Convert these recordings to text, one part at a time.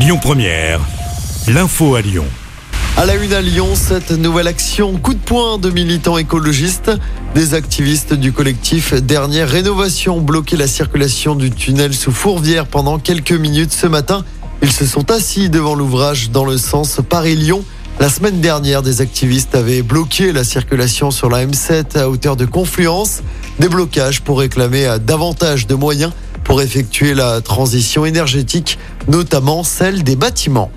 Lyon Première, l'info à Lyon. À la une à Lyon, cette nouvelle action coup de poing de militants écologistes. Des activistes du collectif Dernière Rénovation ont bloqué la circulation du tunnel sous Fourvière pendant quelques minutes ce matin. Ils se sont assis devant l'ouvrage dans le sens Paris-Lyon. La semaine dernière, des activistes avaient bloqué la circulation sur la M7 à hauteur de Confluence. Des blocages pour réclamer davantage de moyens pour effectuer la transition énergétique, notamment celle des bâtiments.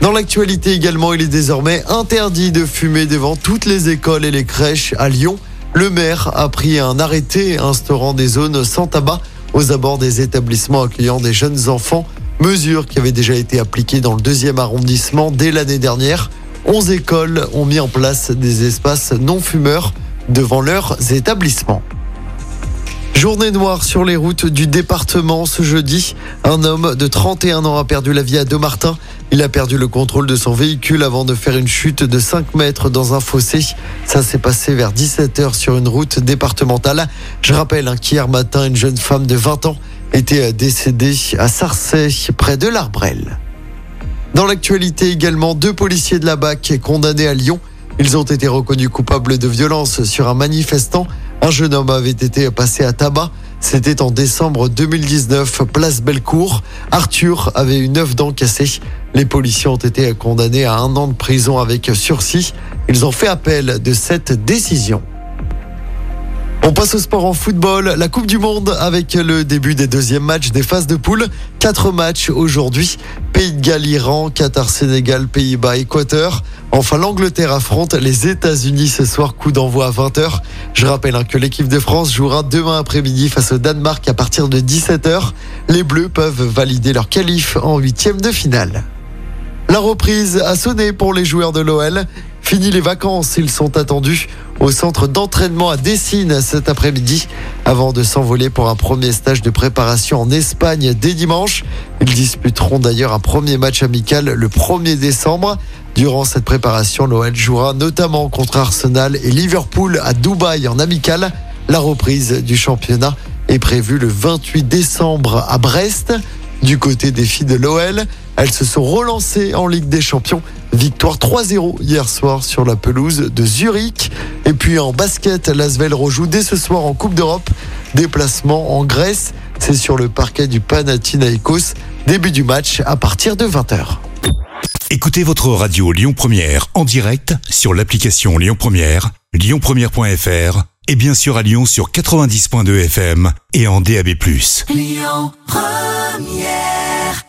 Dans l'actualité également, il est désormais interdit de fumer devant toutes les écoles et les crèches à Lyon. Le maire a pris un arrêté instaurant des zones sans tabac aux abords des établissements accueillant des jeunes enfants, mesure qui avait déjà été appliquée dans le 2e arrondissement dès l'année dernière. 11 écoles ont mis en place des espaces non fumeurs devant leurs établissements. Journée noire sur les routes du département ce jeudi. Un homme de 31 ans a perdu la vie à Dommartin. Il a perdu le contrôle de son véhicule avant de faire une chute de 5 mètres dans un fossé. Ça s'est passé vers 17h sur une route départementale. Je rappelle qu'hier matin, une jeune femme de 20 ans était décédée à Sarcey, près de l'Arbrel. Dans l'actualité également, 2 policiers de la BAC condamnés à Lyon. Ils ont été reconnus coupables de violence sur un manifestant. Un jeune homme avait été passé à tabac. C'était en décembre 2019, place Bellecour. Arthur avait une œuf dent cassée. Les policiers ont été condamnés à 1 an de prison avec sursis. Ils ont fait appel de cette décision. On passe au sport en football. La Coupe du Monde avec le début des 2e matchs des phases de poule. 4 matchs aujourd'hui. Pays de Galles, Iran, Qatar, Sénégal, Pays-Bas, Équateur. Enfin, l'Angleterre affronte les États-Unis ce soir. Coup d'envoi à 20h. Je rappelle que l'équipe de France jouera demain après-midi face au Danemark à partir de 17h. Les Bleus peuvent valider leur qualif en 8e de finale. La reprise a sonné pour les joueurs de l'OL. Fini les vacances, ils sont attendus au centre d'entraînement à Décines cet après-midi avant de s'envoler pour un premier stage de préparation en Espagne dès dimanche. Ils disputeront d'ailleurs un premier match amical le 1er décembre. Durant cette préparation, l'OL jouera notamment contre Arsenal et Liverpool à Dubaï en amical. La reprise du championnat est prévue le 28 décembre à Brest. Du côté des filles de l'OL, elles se sont relancées en Ligue des Champions. Victoire 3-0 hier soir sur la pelouse de Zurich. Et puis en basket, l'ASVEL rejoue dès ce soir en Coupe d'Europe. Déplacement en Grèce, c'est sur le parquet du Panathinaikos. Début du match à partir de 20h. Écoutez votre radio Lyon Première en direct sur l'application Lyon Première, lyonpremière.fr et bien sûr à Lyon sur 90.2 FM et en DAB+. Lyon Première.